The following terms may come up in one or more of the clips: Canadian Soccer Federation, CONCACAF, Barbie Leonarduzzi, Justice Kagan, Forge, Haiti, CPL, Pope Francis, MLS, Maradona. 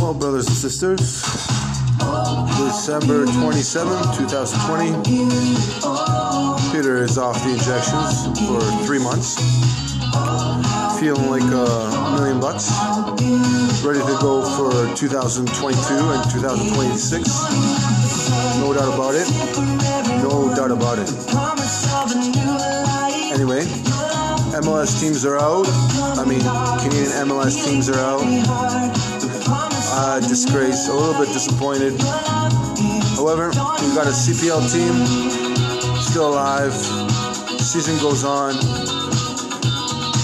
Well, brothers and sisters, December 27, 2020, Peter is off the injections for 3 months, feeling like $1 million bucks, ready to go for 2022 and 2026, no doubt about it, no doubt about it. Anyway, MLS teams are out, Canadian MLS teams are out. Disgrace, a little bit disappointed. However, we've got a CPL team still alive. Season goes on.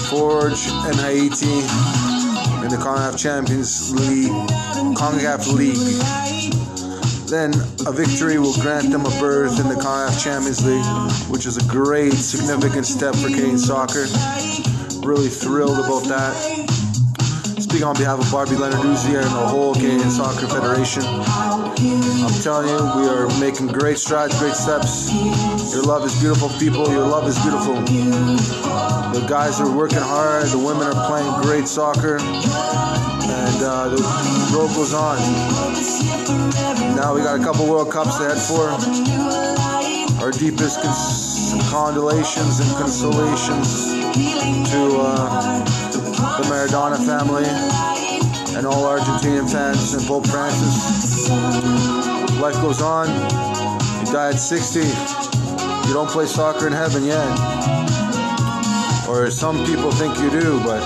Forge and Haiti in the CONCACAF Champions League, CONCACAF League. Then a victory will grant them a berth in the CONCACAF Champions League, which is a great, significant step for Canadian soccer. Really thrilled about that. On behalf of Barbie Leonarduzzi and the whole Canadian Soccer Federation, I'm telling you, we are making great strides, great steps. Your love is beautiful, people. Your love is beautiful. The guys are working hard. The women are playing great soccer. And the road goes on. Now we got a couple World Cups to head for. Our deepest condolations and consolations to the Maradona family and all Argentinian fans and Pope Francis. Life goes on. You die at 60. You don't play soccer in heaven yet. Or some people think you do, but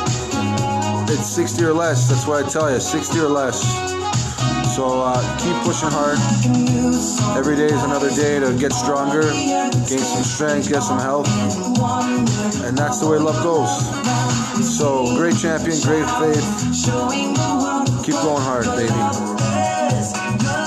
it's 60 or less. That's what I tell you, 60 or less. So keep pushing hard. Every day is another day to get stronger, gain some strength, get some health. And that's the way love goes. So, great champion, great faith. Keep going hard, baby.